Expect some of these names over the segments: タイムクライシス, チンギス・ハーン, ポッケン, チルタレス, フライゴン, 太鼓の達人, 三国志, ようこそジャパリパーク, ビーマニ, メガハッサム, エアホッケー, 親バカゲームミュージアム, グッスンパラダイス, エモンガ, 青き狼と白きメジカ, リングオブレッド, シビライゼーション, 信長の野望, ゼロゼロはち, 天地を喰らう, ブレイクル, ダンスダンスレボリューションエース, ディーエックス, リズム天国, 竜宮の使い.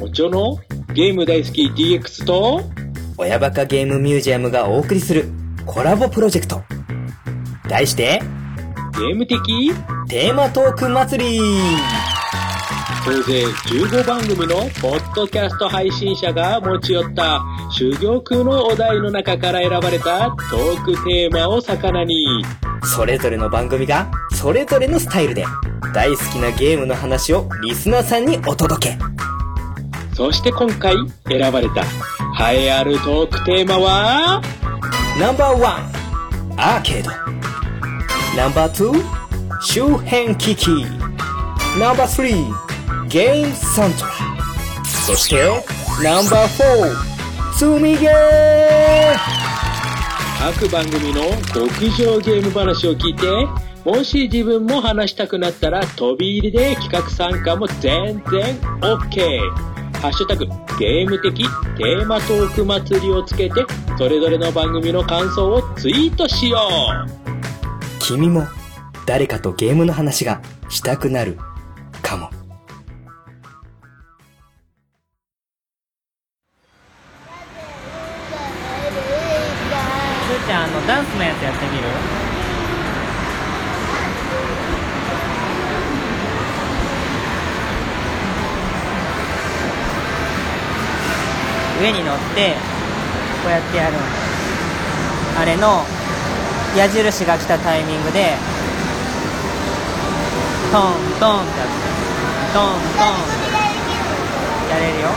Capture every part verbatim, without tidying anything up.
おちょのゲーム大好き ディーエックス と親バカゲームミュージアムがお送りするコラボプロジェクト、題してゲーム的テーマトーク祭り。総勢じゅうごばんぐみのポッドキャスト配信者が持ち寄った修行空のお題の中から選ばれたトークテーマを魚に、それぞれの番組がそれぞれのスタイルで大好きなゲームの話をリスナーさんにお届け。そして今回選ばれた栄えあるトークテーマはナンバーワンアーケード、ナンバーツー周辺機器、ナンバースリーゲームサントラ、そしてナンバーフォー積みゲー。各番組の極上ゲーム話を聞いて、もし自分も話したくなったら飛び入りで企画参加も全然 OK。ハッシュタグゲーム的テーマトーク祭りをつけて、それぞれの番組の感想をツイートしよう。君も誰かとゲームの話がしたくなるかも。スーちゃん、あのダンスのやつやってみる？上に乗ってこうやってやるんだ。あれの矢印が来たタイミングでトントンってやってトントンやれるよ。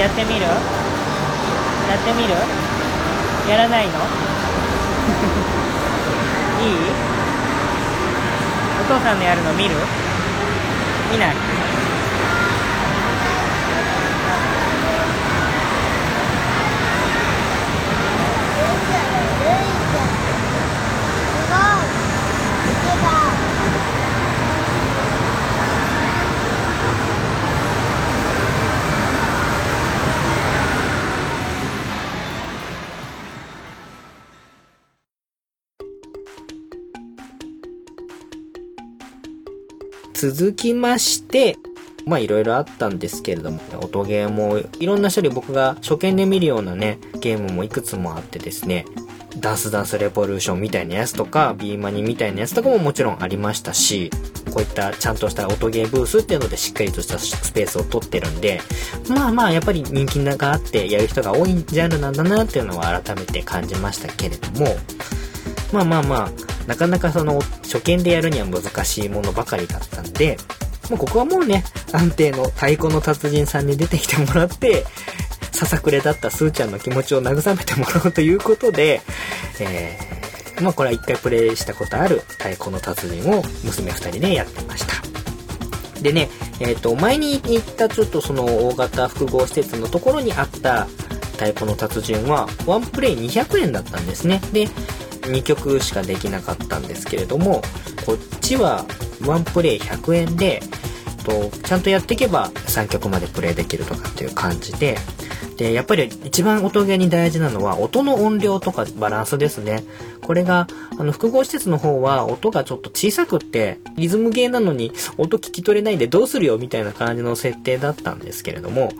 やってみる？やってみる？やらないの？いい？お父さんのやるの見る？見ない？続きまして、まあいろいろあったんですけれども、音ゲーもいろんな種類、僕が初見で見るようなね、ゲームもいくつもあってですね、ダンスダンスレボリューションみたいなやつとか、ビーマニみたいなやつとかももちろんありましたし、こういったちゃんとした音ゲーブースっていうのでしっかりとしたスペースを取ってるんで、まあまあやっぱり人気があってやる人が多いジャンルなんだなっていうのは改めて感じましたけれども、まあまあまあ、なかなかその初見でやるには難しいものばかりだったんで、もうここはもうね、安定の太鼓の達人さんに出てきてもらって、ささくれだったスーちゃんの気持ちを慰めてもらおうということで、えー、まあこれは一回プレイしたことある太鼓の達人を娘二人で、ね、やってました。でね、えっと、前に行ったちょっとその大型複合施設のところにあった太鼓の達人は、ワンプレイにひゃくえんだったんですね。でにきょくしかできなかったんですけれども、こっちはワンプレイひゃくえんでと、ちゃんとやっていけばさんきょくまでプレイできるとかっていう感じで、でやっぱり一番音ゲーに大事なのは音の音量とかバランスですね。これがあの複合施設の方は音がちょっと小さくって、リズムゲーなのに音聞き取れないんでどうするよみたいな感じの設定だったんですけれども、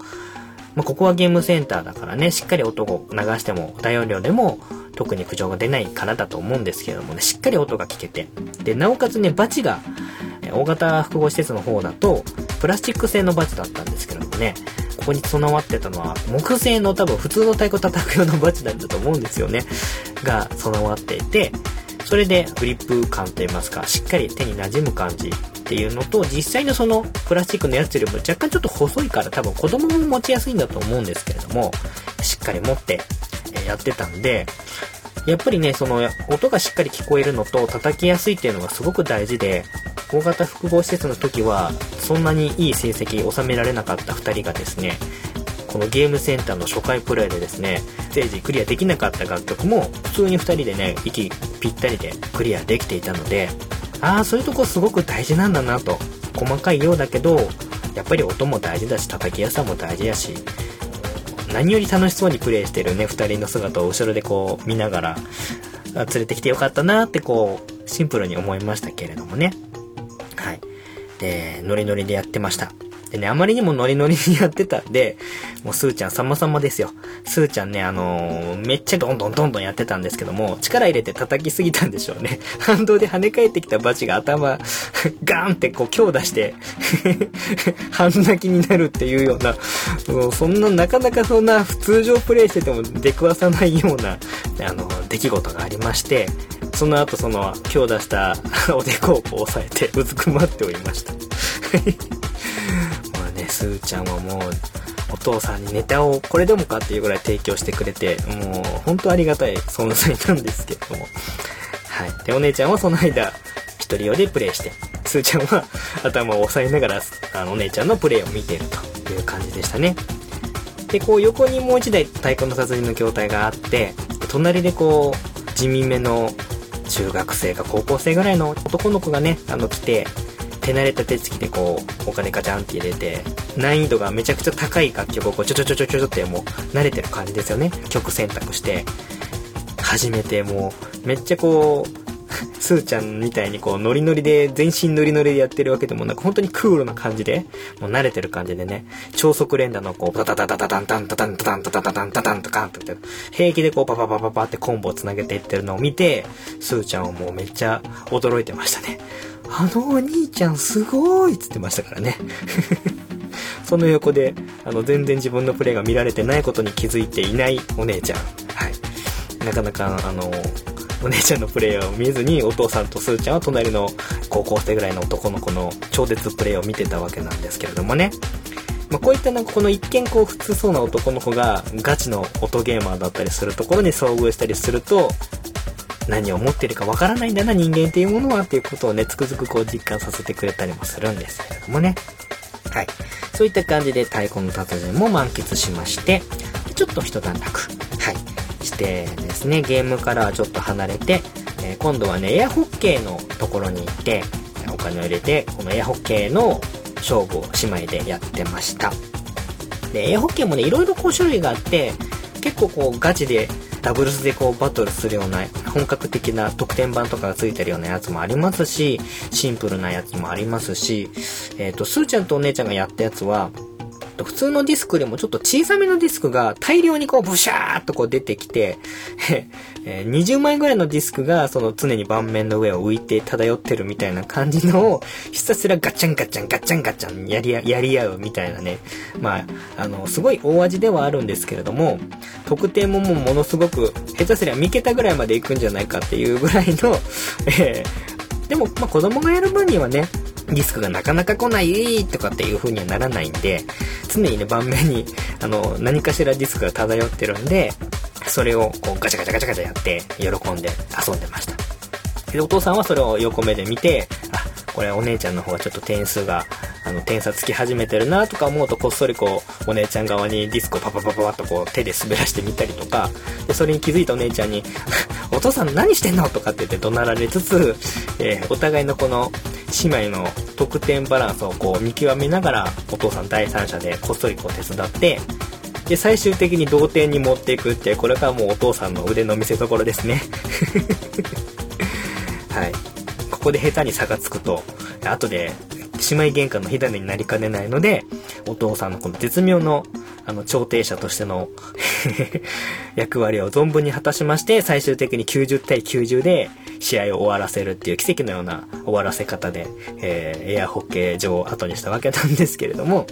まあ、ここはゲームセンターだからね、しっかり音を流しても大音量でも特に苦情が出ないからだと思うんですけれどもね、しっかり音が聞けて、でなおかつね、バチが大型複合施設の方だとプラスチック製のバチだったんですけれどもね、ここに備わってたのは木製の多分普通の太鼓叩く用のバチなんだと思うんですよね、が備わっていて、それでグリップ感といいますか、しっかり手に馴染む感じっていうのと、実際のそのプラスチックのやつよりも若干ちょっと細いから、多分子供も持ちやすいんだと思うんですけれども、しっかり持ってやってたんで、やっぱりね、その音がしっかり聞こえるのと叩きやすいっていうのがすごく大事で、大型複合施設の時はそんなにいい成績収められなかったふたりがですね、このゲームセンターの初回プレイでですね、ステージクリアできなかった楽曲も普通にふたりでね、息ぴったりでクリアできていたので、ああ、そういうとこすごく大事なんだなと。細かいようだけどやっぱり音も大事だし、叩きやすさも大事やし、何より楽しそうにプレイしてるね、ふたりの姿を後ろでこう見ながら、連れてきてよかったなってこうシンプルに思いましたけれどもね。はい。えー、ノリノリでやってました。でね、あまりにもノリノリにやってたんで、もうスーちゃん様々ですよ。スーちゃんね、あのー、めっちゃどんどんどんどんやってたんですけども、力入れて叩きすぎたんでしょうね。反動で跳ね返ってきたバチが頭、ガーンってこう強打して、半泣きになるっていうような、そんな、なかなかそんな普通常プレイしてても出くわさないような、あのー、出来事がありまして、その後その、強打したおでこをこう押さえて、うずくまっておりました。スーちゃんはもうお父さんにネタをこれでもかっていうぐらい提供してくれて、もう本当ありがたい存在なんですけども、はい。でお姉ちゃんはその間一人用でプレイして、スーちゃんは頭を押さえながらあのお姉ちゃんのプレイを見ているという感じでしたね。でこう横にもう一台太鼓の達人の筐体があって、隣でこう地味めの中学生か高校生ぐらいの男の子がね、あの来て。手慣れた手つきでこうお金ガチャンって入れて、難易度がめちゃくちゃ高い楽曲をこうちょちょちょちょちょってもう慣れてる感じですよね。曲選択して始めて、もうめっちゃこうスーちゃんみたいにこうノリノリで全身ノリノリでやってるわけでもなく、本当にクールな感じでもう慣れてる感じでね、超速連打のこうタタタタタタンタンタタンタタンタタンタタンタタンタタンタタン平気でこうパパパパパってコンボをつなげていってるのを見て、スーちゃんはもうめっちゃ驚いてましたね。あのお兄ちゃんすごーいっつってましたからね。その横であの全然自分のプレーが見られてないことに気づいていないお姉ちゃん、はい、なかなかあのお姉ちゃんのプレーを見ずに、お父さんとスーちゃんは隣の高校生ぐらいの男の子の超絶プレーを見てたわけなんですけれどもね、まあ、こういったなんかこの一見こう普通そうな男の子がガチの音ゲーマーだったりするところに遭遇したりすると、何を持ってるかわからないんだな人間っていうものはっていうことをね、つくづくこう実感させてくれたりもするんですけれどもね、はい、そういった感じで太鼓の達人も満喫しまして、ちょっと一段落、はい、してですね、ゲームからはちょっと離れて、えー、今度はねエアホッケーのところに行ってお金を入れて、このエアホッケーの勝負を姉妹でやってました。でエアホッケーもねいろいろこう種類があって、結構こうガチでダブルスでこうバトルするような本格的な得点版とかがついてるようなやつもありますし、シンプルなやつもありますし、えっと、スーちゃんとお姉ちゃんがやったやつは、普通のディスクよりもちょっと小さめのディスクが大量にこうブシャーっとこう出てきて、にじゅうまいぐらいのディスクがその常に盤面の上を浮いて漂ってるみたいな感じのをひたすらガチャンガチャンガチャンガチャンやりや、やり合うみたいなね、まあ、あの、すごい大味ではあるんですけれども、得点ももうものすごく下手すりゃみけたぐらいまでいくんじゃないかっていうぐらいの、えー、でもまあ子供がやる分にはね、ディスクがなかなか来ないとかっていう風にはならないんで、常にね盤面にあの何かしらディスクが漂ってるんで、それをこうガチャガチャガチャガチャやって喜んで遊んでました。でお父さんはそれを横目で見て、あこれお姉ちゃんの方がちょっと点数があの点差つき始めてるなとか思うと、こっそりこうお姉ちゃん側にディスクをパパパパパッとこう手で滑らしてみたりとかで、それに気づいたお姉ちゃんにお父さん何してんのとかって言って怒鳴られつつ、えー、お互いのこの姉妹の得点バランスをこう見極めながら、お父さん第三者でこっそりこう手伝って、で最終的に同点に持っていくって、これがもうお父さんの腕の見せ所ですね。はい、ここで下手に差がつくと後で姉妹喧嘩の火種になりかねないので、お父さんのこの絶妙のあの調停者としての役割を存分に果たしまして、最終的にきゅうじゅうたいきゅうじゅうで試合を終わらせるっていう奇跡のような終わらせ方で、えー、エアホッケー場を後にしたわけなんですけれども、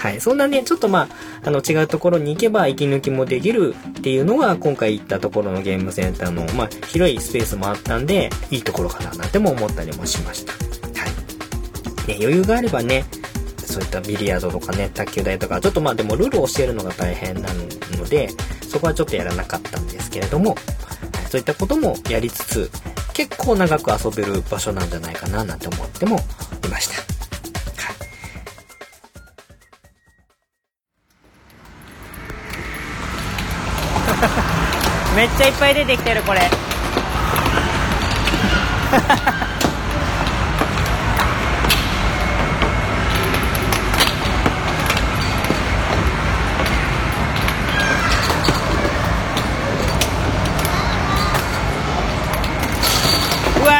はい、そんなねちょっとまああの違うところに行けば息抜きもできるっていうのが今回行ったところのゲームセンターのまあ広いスペースもあったんで、いいところかななんても思ったりもしました。はい、ね、余裕があればね。そういったビリヤードとかね、卓球台とか、ちょっとまあでもルールを教えるのが大変なので、そこはちょっとやらなかったんですけれども、そういったこともやりつつ、結構長く遊べる場所なんじゃないかななんて思ってもいました。はい。めっちゃいっぱい出てきてる、これ。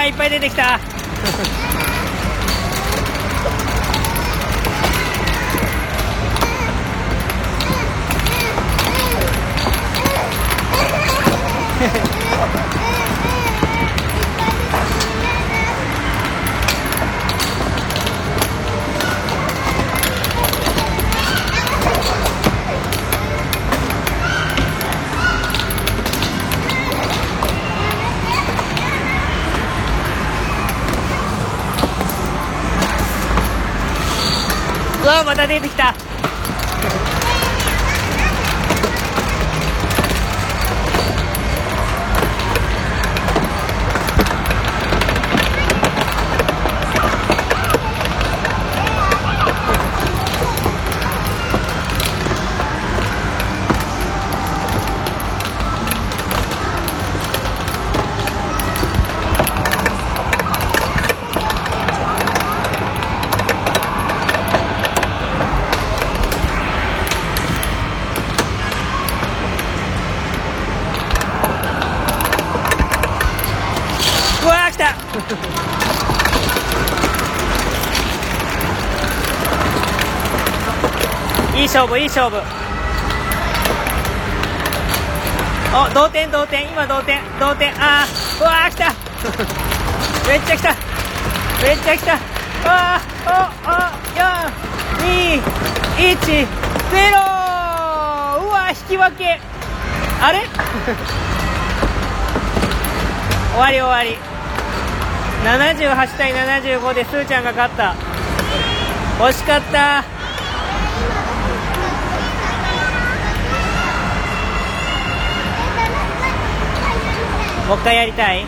いっぱい出てきたうわ、また出てきた。いい勝負いい勝負。お、同点同点、今同点同点。あー、うわー来ためっちゃ来ためっちゃ来た。あー、お、お、よん、に、いち、ゼロ。うわー、引き分け。あれ終わり終わり。ななじゅうはちたいななじゅうごでスーちゃんが勝った。惜しかった。もう一回やりたい。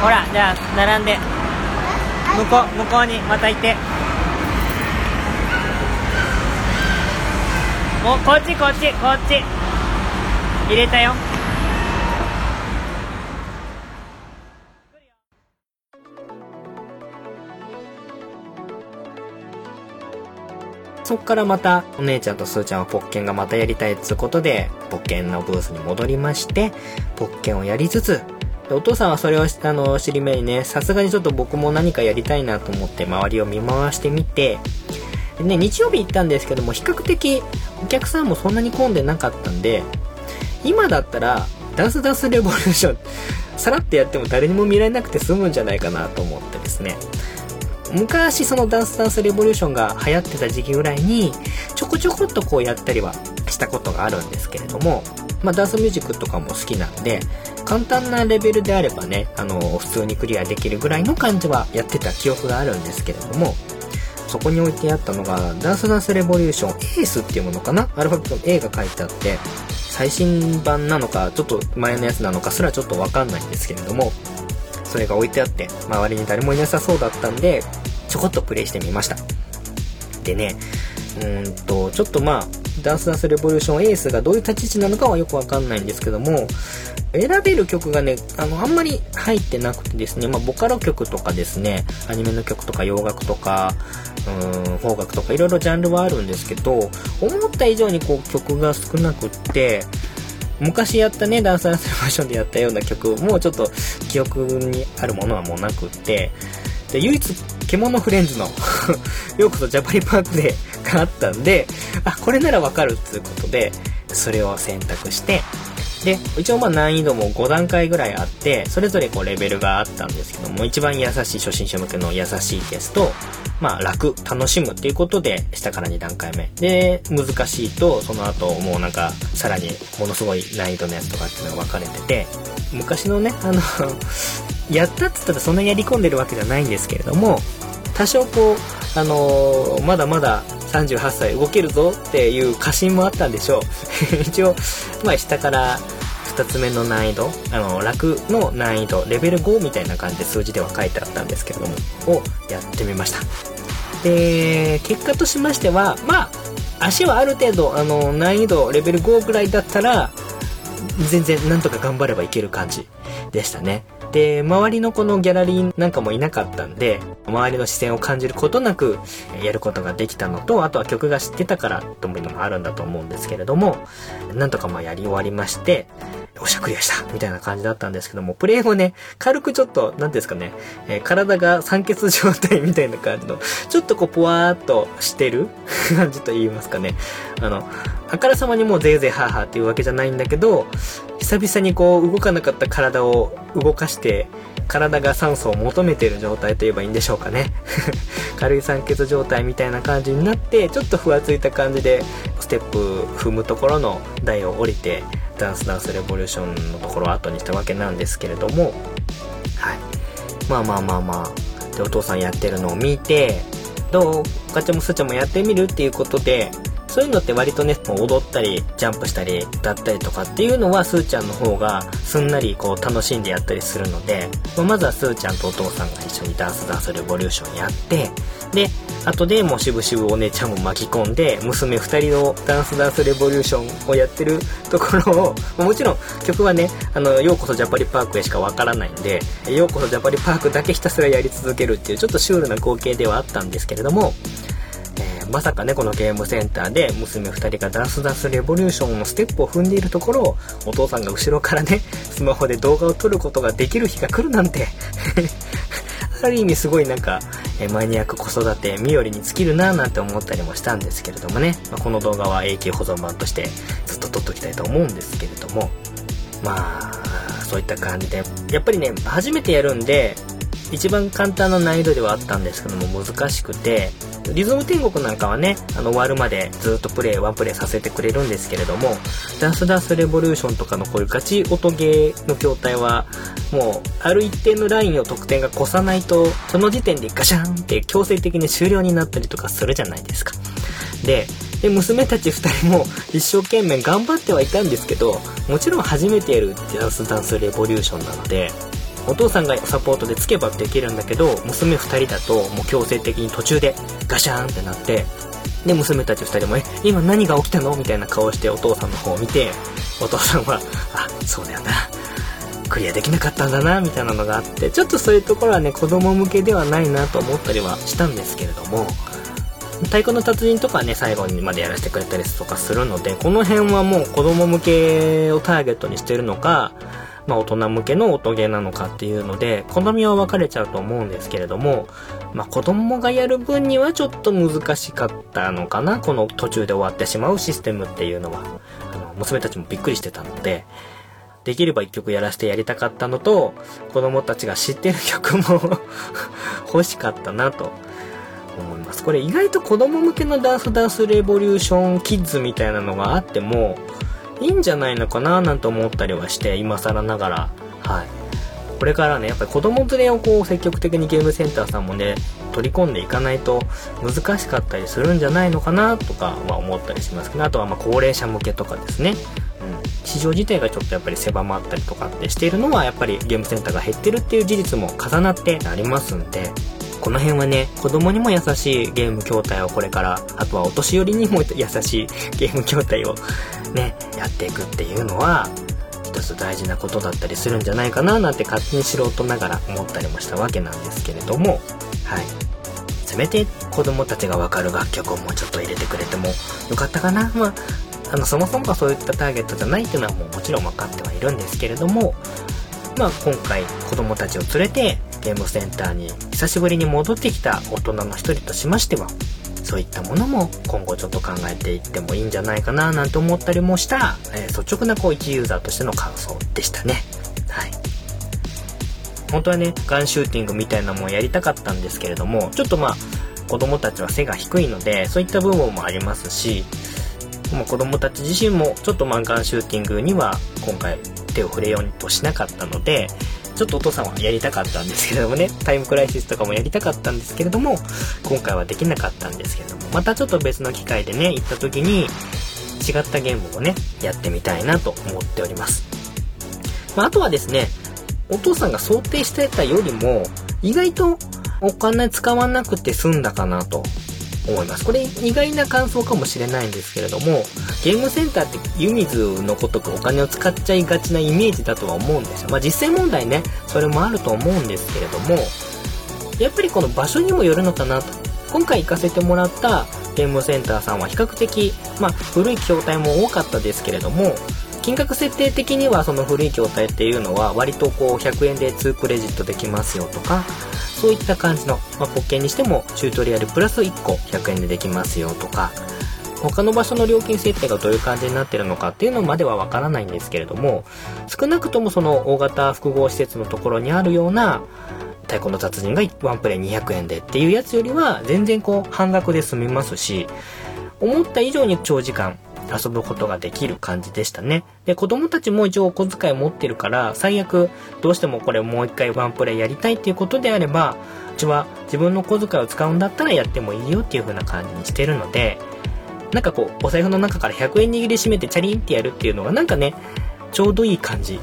ほら、じゃあ並んで向こう、向こうにまた行って。もうこっちこっちこっち入れたよ。そっからまたお姉ちゃんとすーちゃんはポッケンがまたやりたいっつうことで、ポッケンのブースに戻りまして、ポッケンをやりつつ、お父さんはそれをあの尻目にね、さすがにちょっと僕も何かやりたいなと思って周りを見回してみて、でね、日曜日行ったんですけども、比較的お客さんもそんなに混んでなかったんで、今だったらダスダスレボリューションさらっとやっても誰にも見られなくて済むんじゃないかなと思ってですね、昔そのダスダスレボリューションが流行ってた時期ぐらいにちょこちょこっとこうやったりはしたことがあるんですけれども、まあダンスミュージックとかも好きなんで、簡単なレベルであればね、あの普通にクリアできるぐらいの感じはやってた記憶があるんですけれども、そこに置いてあったのがダンスダンスレボリューションエースっていうものかな、アルファベットの A が書いてあって、最新版なのかちょっと前のやつなのかすらちょっと分かんないんですけれども、それが置いてあって周りに誰もいなさそうだったんでちょこっとプレイしてみました。でね、うーんとちょっとまあダンスダンスレボリューションエースがどういう立ち位置なのかはよく分かんないんですけども、選べる曲がね、あのあんまり入ってなくてですね、まあ、ボカロ曲とかですね、アニメの曲とか洋楽とかうーん邦楽とかいろいろジャンルはあるんですけど、思った以上にこう曲が少なくって、昔やったねダンスダンスレボリューションでやったような曲もうちょっと記憶にあるものはもうなくって、で唯一獣フレンズのようこそジャパリパークでがあったんで、あ、これならわかるっていうことでそれを選択して、で一応まあ難易度もごだんかいぐらいあって、それぞれこうレベルがあったんですけども、一番優しい初心者向けの優しいですと、まあ楽楽しむっていうことで下からにだんかいめで、難しいとその後もうなんかさらにものすごい難易度のやつとかっていうのが分かれてて、昔のねあのやったっつったらそんなにやり込んでるわけじゃないんですけれども、多少こうあのー、まだまださんじゅうはっさい動けるぞっていう過信もあったんでしょう一応、まあ、下からふたつめの難易度、あの楽の難易度レベルごみたいな感じで数字では書いてあったんですけれども、をやってみました。で結果としましては、まあ足はある程度あの難易度レベルごぐらいだったら全然なんとか頑張ればいける感じでしたね。で周りのこのギャラリーなんかもいなかったんで、周りの視線を感じることなくやることができたのと、あとは曲が知ってたからというのもあるんだと思うんですけれども、なんとかまあやり終わりまして、おっしゃクリアしたみたいな感じだったんですけども、プレイ後ね、軽くちょっと、なんですかね、えー、体が酸欠状態みたいな感じの、ちょっとこう、ぽわーっとしてる感じと言いますかね。あの、あからさまにもうぜいぜいハーハーっていうわけじゃないんだけど、久々にこう、動かなかった体を動かして、体が酸素を求めている状態といえばいいんでしょうかね。軽い酸欠状態みたいな感じになって、ちょっとふわついた感じで、ステップ踏むところの台を降りて、ダンスダンスレボリューションのところを後にしたわけなんですけれども、はい。まあまあまあまあ。で、お父さんやってるのを見て、どう？ガチャもスーちゃんもやってみるっていうことで、そういうのって割とね、踊ったり、ジャンプしたり、だったりとかっていうのは、スーちゃんの方がすんなりこう楽しんでやったりするので、まずはスーちゃんとお父さんが一緒にダンスダンスレボリューションやって、で、後でもうしぶしぶお姉ちゃんも巻き込んで、娘二人のダンスダンスレボリューションをやってるところを、もちろん曲はね、あの、ようこそジャパリパークへしかわからないんで、ようこそジャパリパークだけひたすらやり続けるっていう、ちょっとシュールな光景ではあったんですけれども、まさかね、このゲームセンターで娘二人がダンスダンスレボリューションのステップを踏んでいるところを、お父さんが後ろからね、スマホで動画を撮ることができる日が来るなんてある意味すごいなんかマニアック子育て身寄りに尽きるなぁなんて思ったりもしたんですけれどもね、この動画は永久保存版としてずっと撮っときたいと思うんですけれども、まあそういった感じで、やっぱりね、初めてやるんで一番簡単な難易度ではあったんですけども、難しくて、リズム天国なんかはね、あの終わるまでずっとプレイワンプレイさせてくれるんですけれども、ダンスダンスレボリューションとかのこういうガチ音ゲーの筐体はもうある一定のラインを得点が越さないと、その時点でガシャンって強制的に終了になったりとかするじゃないですか。でで娘たちふたりも一生懸命頑張ってはいたんですけど、もちろん初めてやるダンスダンスレボリューションなので、お父さんがサポートでつけばできるんだけど、娘ふたりだともう強制的に途中でガシャーンってなって、で娘たちふたりも「え、今何が起きたの？」みたいな顔してお父さんの方を見て、お父さんは「あ、そうだよな、クリアできなかったんだな」みたいなのがあって、ちょっとそういうところはね、子供向けではないなと思ったりはしたんですけれども、太鼓の達人とかはね、最後にまでやらせてくれたりとかするので、この辺はもう子供向けをターゲットにしてるのか、まあ、大人向けの音ゲーなのかっていうので、好みは分かれちゃうと思うんですけれども、まあ、子供がやる分にはちょっと難しかったのかな、この途中で終わってしまうシステムっていうのは。あの、娘たちもびっくりしてたので、できれば一曲やらせてやりたかったのと、子供たちが知ってる曲も欲しかったなと思います。これ意外と子供向けのダンスダンスレボリューションキッズみたいなのがあってもいいんじゃないのかななんて思ったりはして、今更ながら、はい、これからね、やっぱり子供連れをこう積極的にゲームセンターさんもね、取り込んでいかないと難しかったりするんじゃないのかなとかは思ったりしますけど、あとはまあ高齢者向けとかですね、うん、市場自体がちょっとやっぱり狭まったりとかってしているのは、やっぱりゲームセンターが減ってるっていう事実も重なってありますんで、この辺はね、子供にも優しいゲーム筐体をこれから、あとはお年寄りにも優しいゲーム筐体をね、やっていくっていうのは、一つ大事なことだったりするんじゃないかななんて勝手に素人ながら思ったりもしたわけなんですけれども、はい。せめて子供たちがわかる楽曲をもうちょっと入れてくれてもよかったかな。まあ、あの、そもそもがそういったターゲットじゃないっていうのはもうもちろんわかってはいるんですけれども、まあ今回子供たちを連れて、ゲームセンターに久しぶりに戻ってきた大人の一人としましては、そういったものも今後ちょっと考えていってもいいんじゃないかななんて思ったりもした、えー、率直なこう一ユーザーとしての感想でしたね。はい。本当はね、ガンシューティングみたいなもんやりたかったんですけれども、ちょっとまあ子供たちは背が低いので、そういった部分もありますし、もう子供たち自身もちょっとまあガンシューティングには今回手を触れようとしなかったので、ちょっとお父さんはやりたかったんですけれどもね、タイムクライシスとかもやりたかったんですけれども、今回はできなかったんですけれども、またちょっと別の機会でね、行った時に違ったゲームをね、やってみたいなと思っております。まあ、あとはですね、お父さんが想定してたよりも意外とお金使わなくて済んだかなと思います。これ意外な感想かもしれないんですけれども、ゲームセンターって湯水のごとくお金を使っちゃいがちなイメージだとは思うんですよ。まあ実際問題ね、それもあると思うんですけれども、やっぱりこの場所にもよるのかなと。今回行かせてもらったゲームセンターさんは比較的、まあ古い筐体も多かったですけれども、金額設定的にはその古い筐体っていうのは割とこうひゃくえんでにクレジットできますよとか、そういった感じの、まあ、ポッケにしてもチュートリアルプラスいっこひゃくえんでできますよとか、他の場所の料金設定がどういう感じになってるのかっていうのまではわからないんですけれども、少なくともその大型複合施設のところにあるような太鼓の達人がワンプレイにひゃくえんでっていうやつよりは全然こう半額で済みますし、思った以上に長時間遊ぶことができる感じでしたね。で、子供たちも一応お小遣い持ってるから、最悪どうしてもこれもう一回ワンプレイやりたいっていうことであれば、うちは自分の小遣いを使うんだったらやってもいいよっていう風な感じにしてるので、なんかこうお財布の中からひゃくえん握りしめてチャリンってやるっていうのがなんかね、ちょうどいい感じ。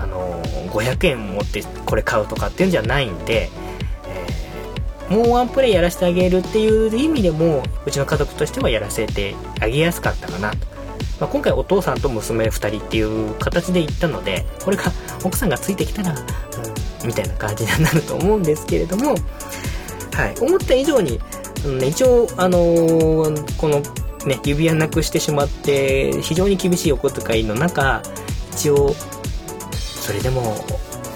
あのー、ごひゃくえん持ってこれ買うとかっていうんじゃないんで、もうワンプレイやらせてあげるっていう意味でもうちの家族としてはやらせてあげやすかったかなと、まあ、今回お父さんと娘ふたりっていう形で行ったので、これが奥さんがついてきたら、うん、みたいな感じになると思うんですけれども、はい、思った以上に、うん、一応、あのー、この、ね、指輪なくしてしまって非常に厳しいお小遣いの中、一応それでも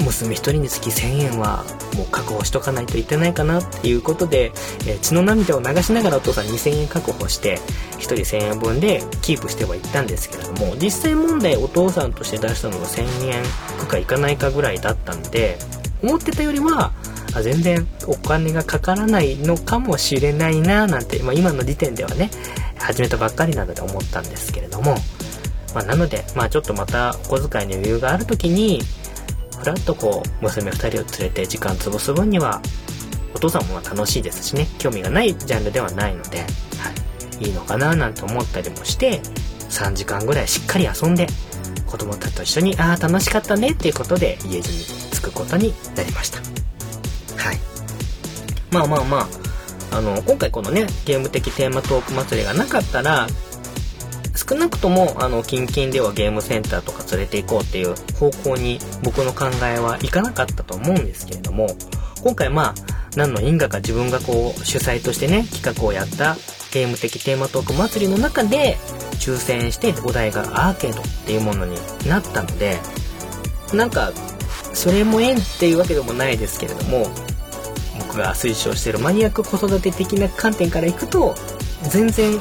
娘一人につきせんえんはもう確保しとかないといけないかなっていうことで、えー、血の涙を流しながらお父さんにせんえん確保してひとりせんえんぶんでキープしてはいったんですけれども、実際問題お父さんとして出したのがせんえんいくかいかないかぐらいだったんで、思ってたよりは全然お金がかからないのかもしれないななんて、まあ、今の時点ではね始めたばっかりなので思ったんですけれども、まあ、なので、まあ、ちょっとまたお小遣いに余裕があるときにふらっとこう娘ふたりを連れて時間潰す分にはお父さんも楽しいですしね、興味がないジャンルではないので、はい、いいのかななんて思ったりもして、さんじかんぐらいしっかり遊んで子供たちと一緒にああ楽しかったねっていうことで家路に着くことになりました。はい、まあまあまあ、あの今回このねゲーム的テーマトーク祭りがなかったら少なくともあの近々ではゲームセンターとか連れて行こうっていう方向に僕の考えはいかなかったと思うんですけれども、今回まあ何の因果か自分がこう主催としてね企画をやったゲーム的テーマトーク祭りの中で抽選してお題がアーケードっていうものになったので、なんかそれも縁っていうわけでもないですけれども、僕が推奨しているマニアック子育て的な観点からいくと全然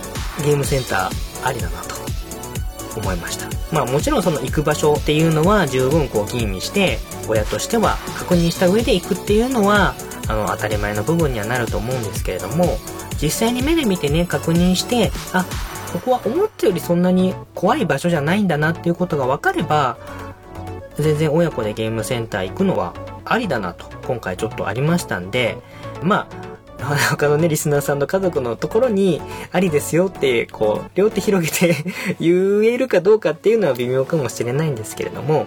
ゲームセンターありだなと思いました。まあもちろんその行く場所っていうのは十分こう吟味して親としては確認した上で行くっていうのはあの当たり前の部分にはなると思うんですけれども、実際に目で見てね確認して、あ、ここは思ったよりそんなに怖い場所じゃないんだなっていうことが分かれば全然親子でゲームセンター行くのはありだなと今回ちょっとありましたんで、まあ他のねリスナーさんの家族のところにありですよってこう両手広げて言えるかどうかっていうのは微妙かもしれないんですけれども、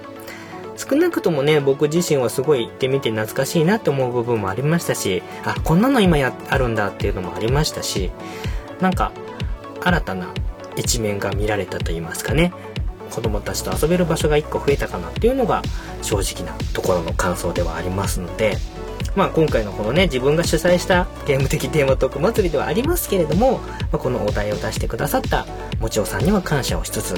少なくともね僕自身はすごい行ってみて懐かしいなと思う部分もありましたし、あ、こんなの今やあるんだっていうのもありましたし、なんか新たな一面が見られたと言いますかね、子供たちと遊べる場所がいっこ増えたかなっていうのが正直なところの感想ではありますので、まあ、今回のこのね自分が主催したゲーム的テーマトーク祭りではありますけれども、まあ、このお題を出してくださったもちおさんには感謝をしつつ、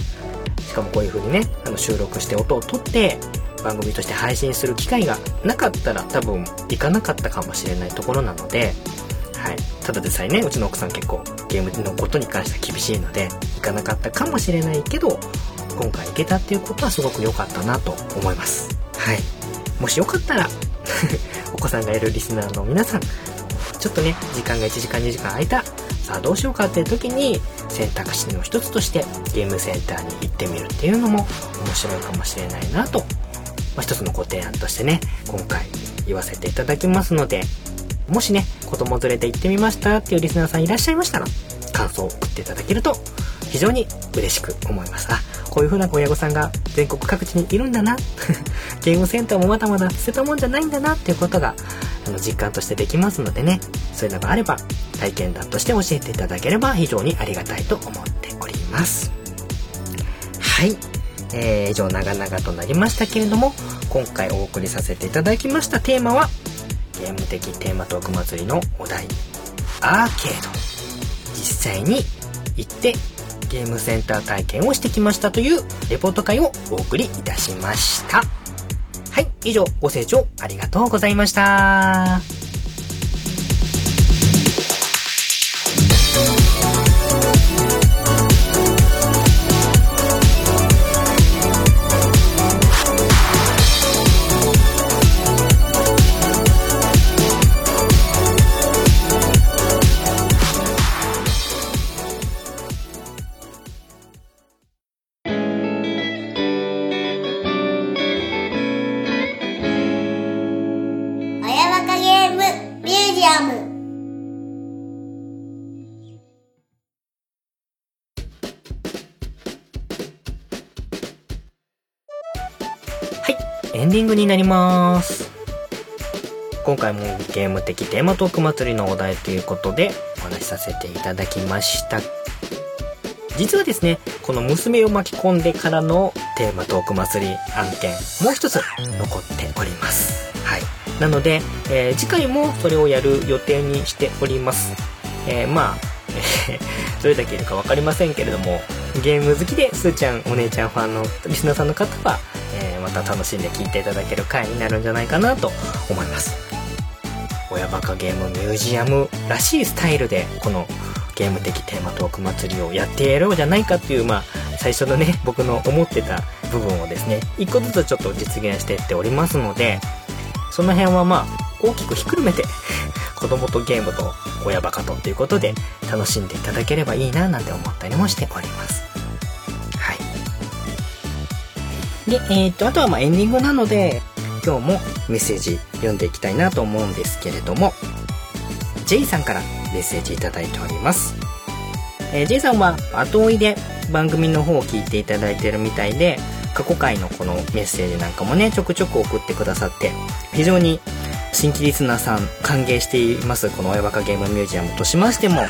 しかもこういう風にねあの収録して音を取って番組として配信する機会がなかったら多分いかなかったかもしれないところなので、はい、ただでさえねうちの奥さん結構ゲームのことに関しては厳しいのでいかなかったかもしれないけど、今回行けたっていうことはすごく良かったなと思います。はい、もしよかったらお子さんがいるリスナーの皆さん、ちょっとね時間がいちじかんにじかん空いた、さあどうしようかっていう時に選択肢の一つとしてゲームセンターに行ってみるっていうのも面白いかもしれないなと、まあ、一つのご提案としてね今回言わせていただきますので、もしね子供連れて行ってみましたっていうリスナーさんいらっしゃいましたら感想を送っていただけると非常に嬉しく思います。あ、こういう風な親御さんが全国各地にいるんだなゲームセンターもまだまだ捨てたもんじゃないんだなっていうことがあの実感としてできますのでね、そういうのがあれば体験談として教えていただければ非常にありがたいと思っております。はい、えー、以上長々となりましたけれども、今回お送りさせていただきましたテーマはゲーム的テーマトーク祭りのお題アーケード、実際に行ってゲームセンター体験をしてきましたというレポート会をお送りいたしました。はい、以上、ご清聴ありがとうございました。エンディングになります。今回もゲーム的テーマトーク祭りのお題ということでお話しさせていただきました。実はですね、この娘を巻き込んでからのテーマトーク祭り案件もう一つ残っております。はい、なので、えー、次回もそれをやる予定にしております。えー、まあどれだけいるか分かりませんけれども、ゲーム好きでスーちゃんお姉ちゃんファンのリスナーさんの方はまた楽しんで聴いていただける回になるんじゃないかなと思います。親バカゲームミュージアムらしいスタイルでこのゲーム的テーマトーク祭りをやってやろうじゃないかという、まあ最初のね、僕の思ってた部分をですね、一個ずつちょっと実現していっておりますので、その辺はまあ大きくひっくるめて子供とゲームと親バカとということで楽しんでいただければいいななんて思ったりもしております。で、えー、っとあとはまあエンディングなので今日もメッセージ読んでいきたいなと思うんですけれども、 J さんからメッセージいただいております。えー、J さんは後追いで番組の方を聞いていただいてるみたいで、過去回のこのメッセージなんかもねちょくちょく送ってくださって、非常に新規リスナーさん歓迎しています。この親バカゲームミュージアムとしましても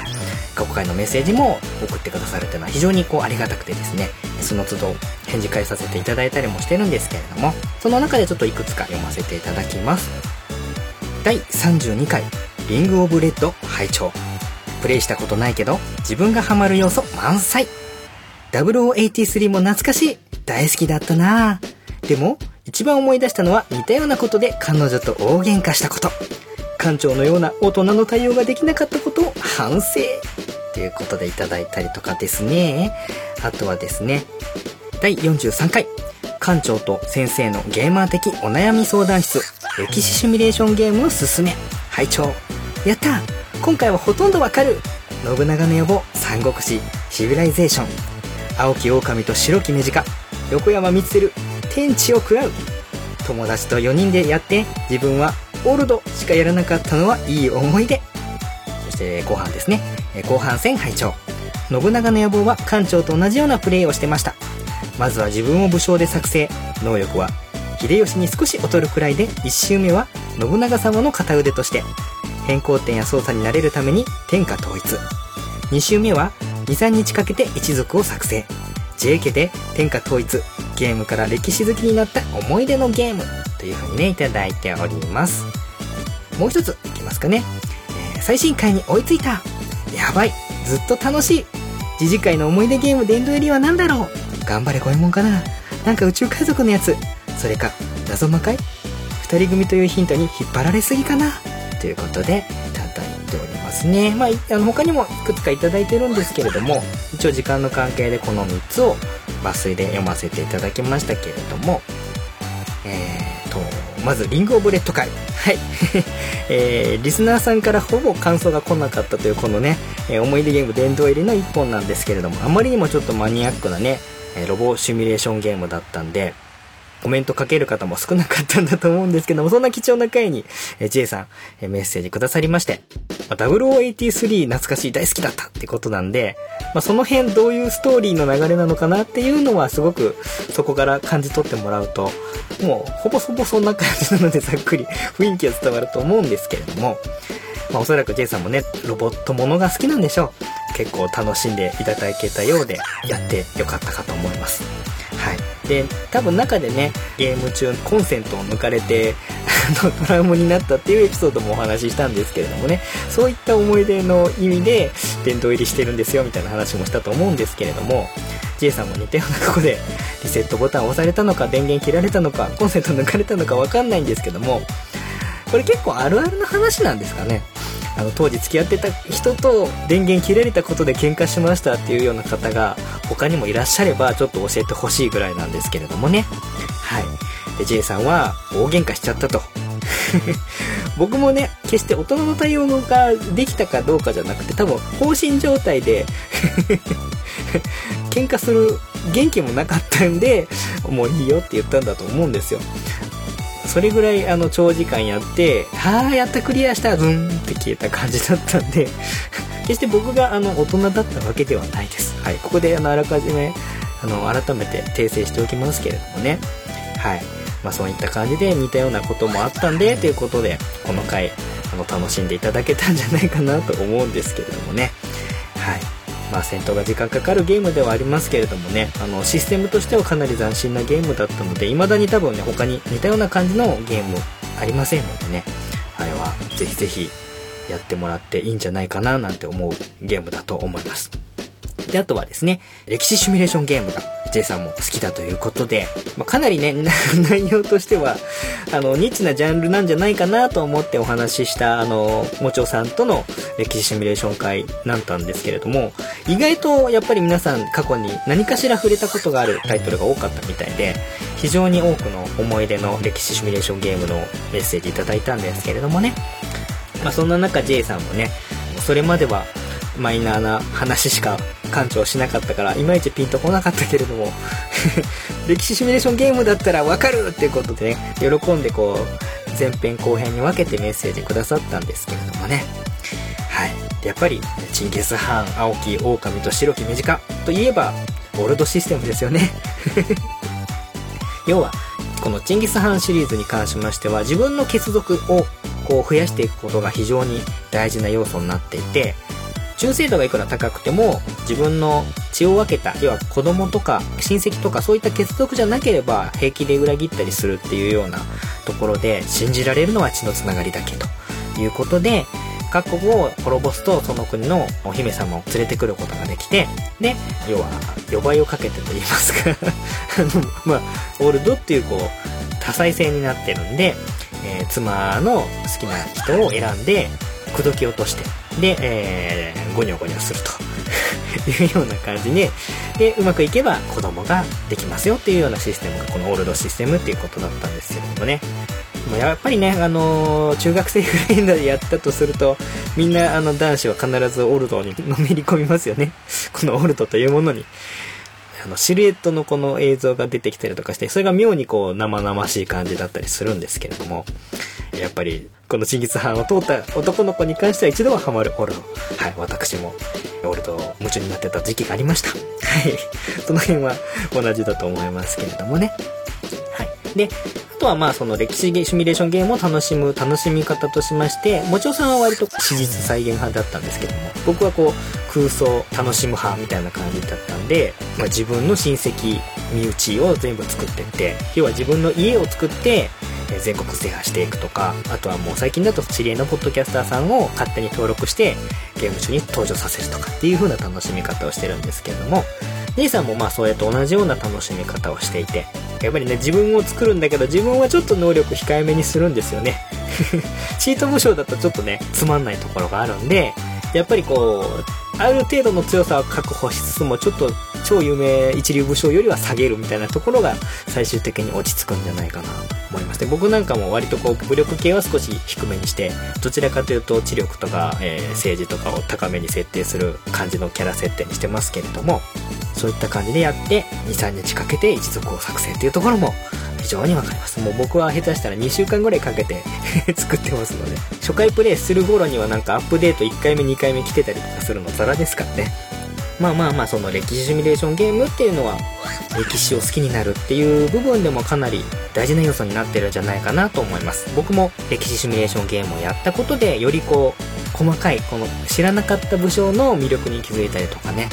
過去回のメッセージも送ってくださるというのは非常にこうありがたくてですね、その都度返事返させていただいたりもしてるんですけれども、その中でちょっといくつか読ませていただきます。だいさんじゅうにかいリングオブレッド拝聴。プレイしたことないけど自分がハマる要素満載。ゼロゼロはちさんも懐かしい、大好きだったな。でも一番思い出したのは似たようなことで彼女と大喧嘩したこと、館長のような大人の対応ができなかったことを反省ということでいただいたりとかですね。あとはですね、だいよんじゅうさんかい館長と先生のゲーマー的お悩み相談室、歴史シミュレーションゲームのすすめ拝聴。やったー、今回はほとんどわかる。信長の野望、三国志、シビライゼーション、青き狼と白きメジカ、横山光輝、天地を喰らう。友達とよにんでやって、自分はオールドしかやらなかったのはいい思い出。そして後半ですね、後半戦拝聴。信長の野望は館長と同じようなプレイをしてました。まずは自分を武将で作成、能力は秀吉に少し劣るくらいで、いち周目は信長様の片腕として変更点や操作に慣れるために天下統一、に周目は に,さん 日かけて一族を作成、ジェー家で天下統一、ゲームから歴史好きになった思い出のゲームというふうにねいただいております。もう一ついきますかね、えー、最新回に追いついた、やばい、ずっと楽しい、次次回の思い出ゲーム殿堂入りは何だろう、頑張れゴエモンかな、なんか宇宙海賊のやつ、それか謎魔界、二人組というヒントに引っ張られすぎかなということでいただいておりますね。まあ、あの他にもいくつかいただいてるんですけれども、一応時間の関係でこのみっつを抜粋で読ませていただきましたけれども、えーとまずリングオブレッド会、はいえー、リスナーさんからほぼ感想が来なかったというこのね、えー、思い出ゲーム殿堂入りのいっぽんなんですけれども、あまりにもちょっとマニアックなね、えー、ロボシミュレーションゲームだったんでコメントかける方も少なかったんだと思うんですけども、そんな貴重な回に、えー、J さん、えー、メッセージくださりまして、ゼロゼロはちさん懐かしい、大好きだったってことなんで、まあ、その辺どういうストーリーの流れなのかなっていうのはすごくそこから感じ取ってもらうと、もうほぼほぼそんな感じなのでざっくり雰囲気が伝わると思うんですけれども、まあ、おそらく J さんもねロボットものが好きなんでしょう。結構楽しんでいただけたようでやってよかったかと思います。はい、で多分中でねゲーム中コンセントを抜かれてトラウマになったっていうエピソードもお話ししたんですけれどもね、そういった思い出の意味で殿堂入りしてるんですよみたいな話もしたと思うんですけれども、 J さんも似たようなとこでリセットボタンを押されたのか電源切られたのかコンセント抜かれたのか分かんないんですけども、これ結構あるあるの話なんですかね。あの当時付き合ってた人と電源切られたことで喧嘩しましたっていうような方が他にもいらっしゃればちょっと教えてほしいぐらいなんですけれどもね。はい。で J さんは大喧嘩しちゃったと僕もね決して大人の対応ができたかどうかじゃなくて、多分放心状態で喧嘩する元気もなかったんでもういいよって言ったんだと思うんですよ。それぐらいあの長時間やってはあやったクリアしたズンって消えた感じだったんで決して僕があの大人だったわけではないです、はい、ここであのあらかじめあの改めて訂正しておきますけれどもね、はい、まあ、そういった感じで似たようなこともあったんでということでこの回あの楽しんでいただけたんじゃないかなと思うんですけれどもね、はい、まあ、戦闘が時間かかるゲームではありますけれどもね、あのシステムとしてはかなり斬新なゲームだったので未だに多分ね他に似たような感じのゲームありませんのでね、あれはぜひぜひやってもらっていいんじゃないかななんて思うゲームだと思います。であとはですね歴史シミュレーションゲームが J さんも好きだということで、まあ、かなりね内容としてはあのニッチなジャンルなんじゃないかなと思ってお話ししたあのもちおさんとの歴史シミュレーション会なんたんですけれども、意外とやっぱり皆さん過去に何かしら触れたことがあるタイトルが多かったみたいで非常に多くの思い出の歴史シミュレーションゲームのメッセージいただいたんですけれどもね、まあ、そんな中 J さんもねそれまではマイナーな話しか感情しなかったからいまいちピンとこなかったけれども歴史シミュレーションゲームだったらわかるっていうことでね喜んでこう前編後編に分けてメッセージくださったんですけれどもね、はい、やっぱりチンギス・ハーン、青木、狼と白き目近といえばオールドシステムですよね要はこのチンギス・ハーンシリーズに関しましては自分の血族をこう増やしていくことが非常に大事な要素になっていて、忠誠度がいくら高くても自分の血を分けた要は子供とか親戚とかそういった血族じゃなければ平気で裏切ったりするっていうようなところで、信じられるのは血のつながりだけということで各国を滅ぼすとその国のお姫様を連れてくることができて、で要は呼ばいをかけてと言いますかあの、まあ、オールドっていうこう多彩性になってるんで、えー、妻の好きな人を選んで口説き落としてで、えー、ゴニョゴニョするというような感じで、でうまくいけば子供ができますよっていうようなシステムがこのオールドシステムっていうことだったんですけどもね、もうやっぱりね、あのー、中学生ぐらいでやったとするとみんなあの男子は必ずオールドにのめり込みますよねこのオールドというものにあのシルエットのこの映像が出てきたりとかしてそれが妙にこう生々しい感じだったりするんですけれども、やっぱりこのチンギス・ハーンを通った男の子に関しては一度はハマるオールド、はい、私もオールド夢中になってた時期がありました、はい、その辺は同じだと思いますけれどもね、はい、であとはまあその歴史シミュレーションゲームを楽しむ楽しみ方としまして、もちおさんは割と史実再現派だったんですけども、僕はこう空想楽しむ派みたいな感じだったんで、まあ、自分の親戚身内を全部作ってって、要は自分の家を作って全国制覇していくとか、あとはもう最近だと知り合いのポッドキャスターさんを勝手に登録してゲーム中に登場させるとかっていう風な楽しみ方をしてるんですけれども、姉さんもまあそうやって同じような楽しみ方をしていて、やっぱりね自分を作るんだけど自分はちょっと能力控えめにするんですよねチート無償だとちょっとねつまんないところがあるんで、やっぱりこうある程度の強さを確保しつつもちょっと超有名一流武将よりは下げるみたいなところが最終的に落ち着くんじゃないかなと思いますね。僕なんかも割とこう武力系は少し低めにしてどちらかというと知力とか、えー、政治とかを高めに設定する感じのキャラ設定にしてますけれども、そういった感じでやって にさんにちかけて一族を作成っていうところも非常にわかります。もう僕は下手したらにしゅうかんぐらいかけて作ってますので、初回プレイする頃にはなんかアップデートいっかいめにかいめ来てたりとかするのザラですからね。まあまあまあその歴史シミュレーションゲームっていうのは歴史を好きになるっていう部分でもかなり大事な要素になってるんじゃないかなと思います。僕も歴史シミュレーションゲームをやったことでよりこう細かいこの知らなかった武将の魅力に気づいたりとかね、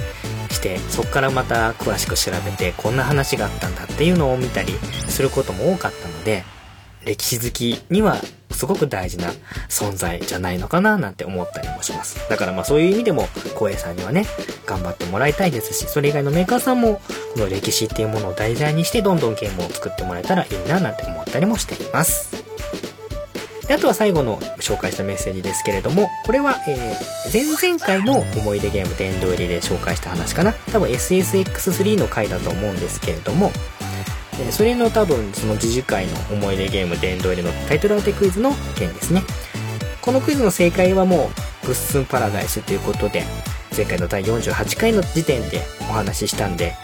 きて、そこからまた詳しく調べてこんな話があったんだっていうのを見たりすることも多かったので、歴史好きにはすごく大事な存在じゃないのかななんて思ったりもします。だからまあそういう意味でも光栄さんにはね頑張ってもらいたいですし、それ以外のメーカーさんもこの歴史っていうものを題材にしてどんどんゲームを作ってもらえたらいいななんて思ったりもしています。であとは最後の紹介したメッセージですけれども、これは、えー、前々回の思い出ゲーム殿堂入りで紹介した話かな、多分 エスエスエックススリー の回だと思うんですけれども、それの多分その次々回の思い出ゲーム殿堂入りのタイトル当てクイズの件ですね。このクイズの正解はもうグッスンパラダイスということで、前回のだいよんじゅうはちかいの時点でお話ししたんで、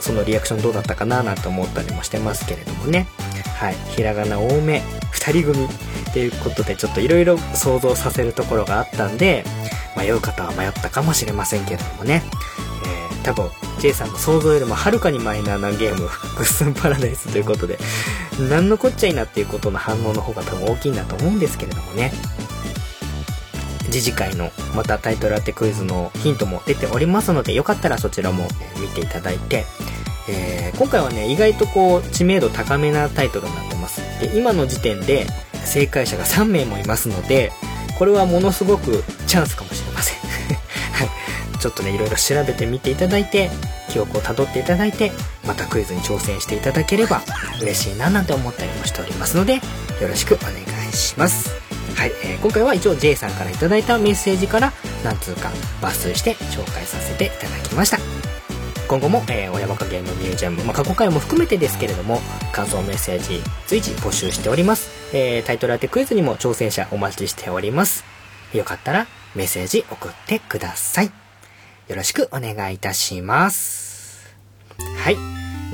そのリアクションどうだったかななんて思ったりもしてますけれどもね、はい、ひらがな多めふたり組っていうことでちょっといろいろ想像させるところがあったんで、迷う方は迷ったかもしれませんけれどもね、えー、多分J さんの想像よりもはるかにマイナーなゲームグッスンパラダイスということで、なんのこっちゃいなっていうことの反応の方が多分大きいなと思うんですけれどもね、次次回のまたタイトル当てクイズのヒントも出ておりますので、よかったらそちらも見ていただいて、えー、今回はね意外とこう知名度高めなタイトルになってます。で今の時点で正解者がさんめいもいますので、これはものすごくチャンスかもしれませんちょっとねいろいろ調べてみていただいて、記憶をたどっていただいて、またクイズに挑戦していただければ嬉しいななんて思ったりもしておりますので、よろしくお願いします。はい、えー、今回は一応 J さんからいただいたメッセージから何通か抜粋して紹介させていただきました。今後も、えー、お山かゲームミュージアム、まあ、過去回も含めてですけれども、感想メッセージ随時募集しております。えー、タイトル当てクイズにも挑戦者お待ちしております。よかったらメッセージ送ってください。よろしくお願いいたします。はい、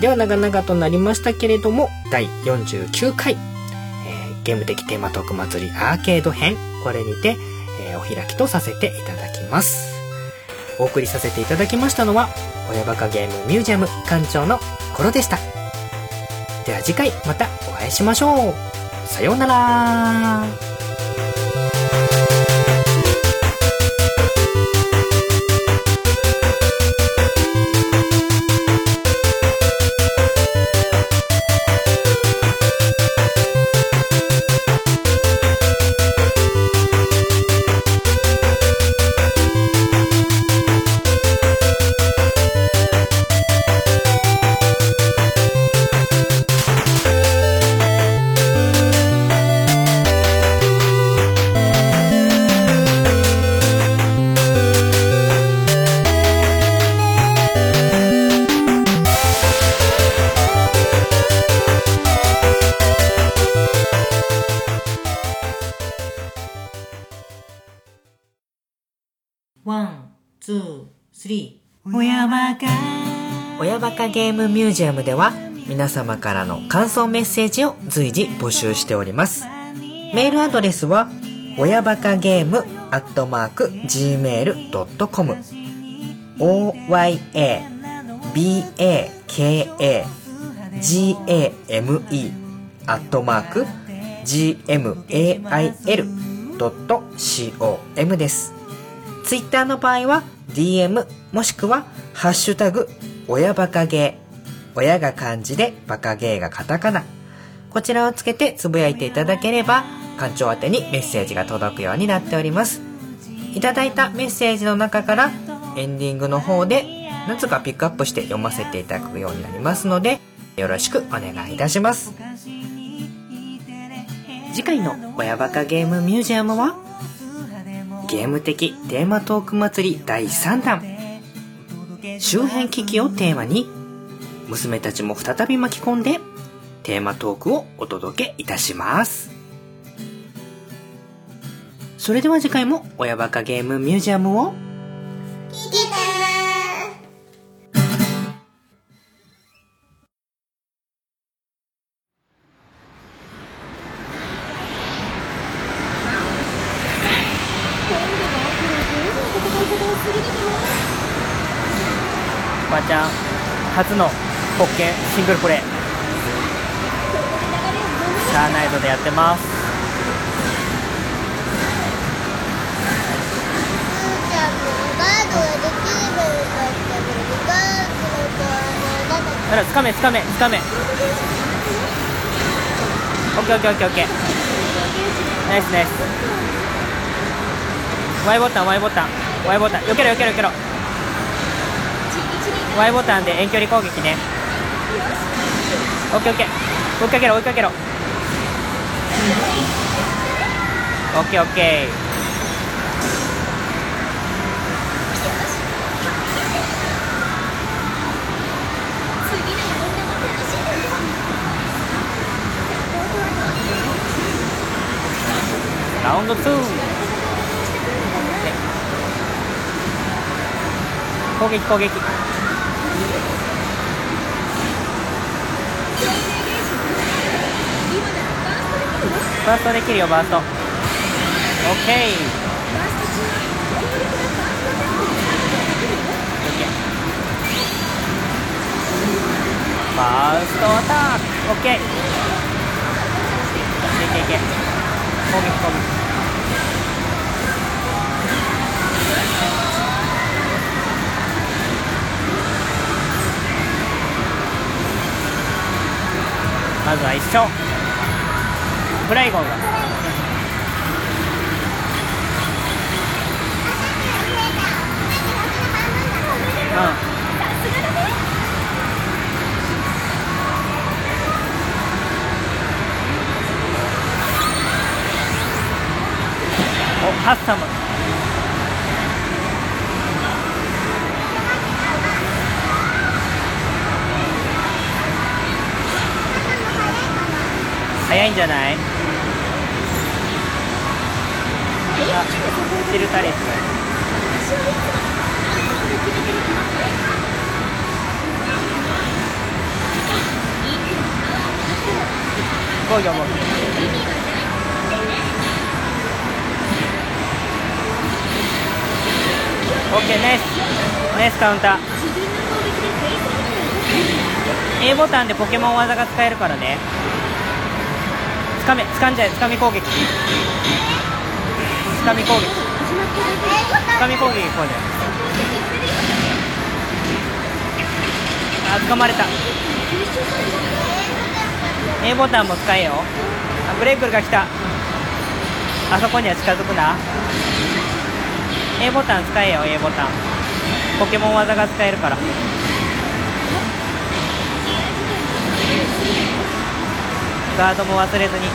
では長々となりましたけれども、だいよんじゅうきゅうかい、えー、ゲーム的テーマトーク祭りアーケード編、これにて、えー、お開きとさせていただきます。お送りさせていただきましたのは親バカゲームミュージアム館長のコロでした。では次回またお会いしましょう。さようなら。親バカゲームミュージアムでは皆様からの感想メッセージを随時募集しております。メールアドレスは親バカゲームアットマーク ジーメールドットコム オーワイエービーエーケーエージーエーエムイー アットマーク ジーメールドットコム です。ツイッターの場合は ディーエム もしくはハッシュタグ親バカゲー、親が漢字でバカゲーがカタカナ、こちらをつけてつぶやいていただければ館長宛てにメッセージが届くようになっております。いただいたメッセージの中からエンディングの方で何つかピックアップして読ませていただくようになりますので、よろしくお願いいたします。次回の親バカゲームミュージアムはゲーム的テーマトーク祭りだいさんだん、周辺機器をテーマに娘たちも再び巻き込んでテーマトークをお届けいたします。それでは次回も親バカゲームミュージアムを聞けたー。おばあちゃん初のポッケシングルプレイシャーナイドでやってます。おばあちゃんもバードはできればよかったのに。ほら、つかめつかめつかめ。オッケーオッケーオッケーオッケー。ナイスナイス。Y ボタン Y ボタン Y ボタン。避けろ避けろ避けろ。Y ボタンで遠距離攻撃ね。オッケーオッケー。追いかけろ追いかけろ。オッケーオッケー。ラウンドツー。攻撃攻撃。バーストできるよバースト。オッケー。バーストアタック。オッケー。いけいけいけ。攻撃攻撃。まずは一勝。フライゴンだ。うん。お、ハッサム。早いんじゃない？あ、チルタレス。防御も。オッケー、ナイスナイスカウンター。 A ボタンでポケモン技が使えるからね。つかめ、つかんじゃえ。つかみ攻撃つかみ攻撃つかみ攻撃こうじゃん。あ、つかまれた。 A ボタンも使えよ。あ、ブレイクルが来た。あそこには近づくな。A ボタン使えよ。 A ボタンポケモン技が使えるから。ガードも忘れずに。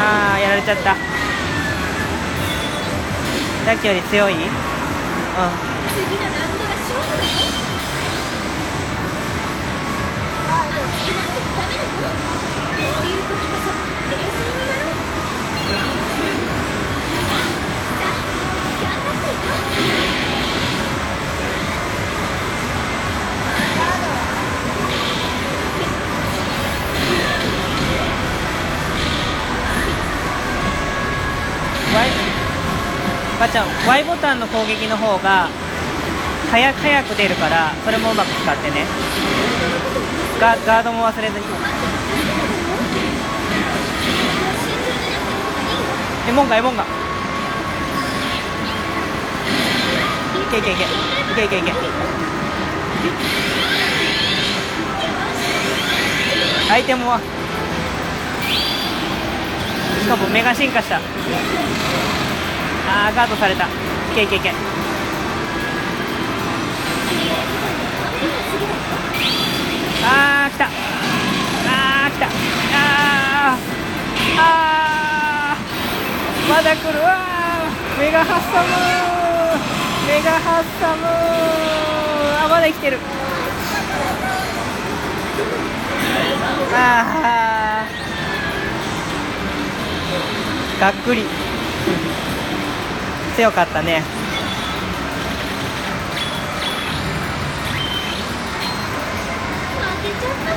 ああ、やられちゃった。さっきより強い。うん、ガチャン Y ボタンの攻撃の方が早く早く出るから、それもうまく使ってね。ガ、ガードも忘れずに。エモンガエモンガ。いけいけいけいけいけいけ。アイテムはしかもメガ進化した。あー、ガードされた。いけいけいけ。あー、来た。あー、来た。あーあー、まだ来るわー。メガハッサムー、メガハッサムー。あ、まだ生きてる。あー、がっくり。強かったね。負けちゃったな。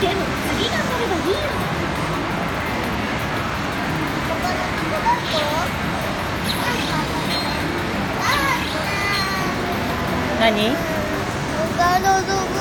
でも次がそればいいよ。何？他の動物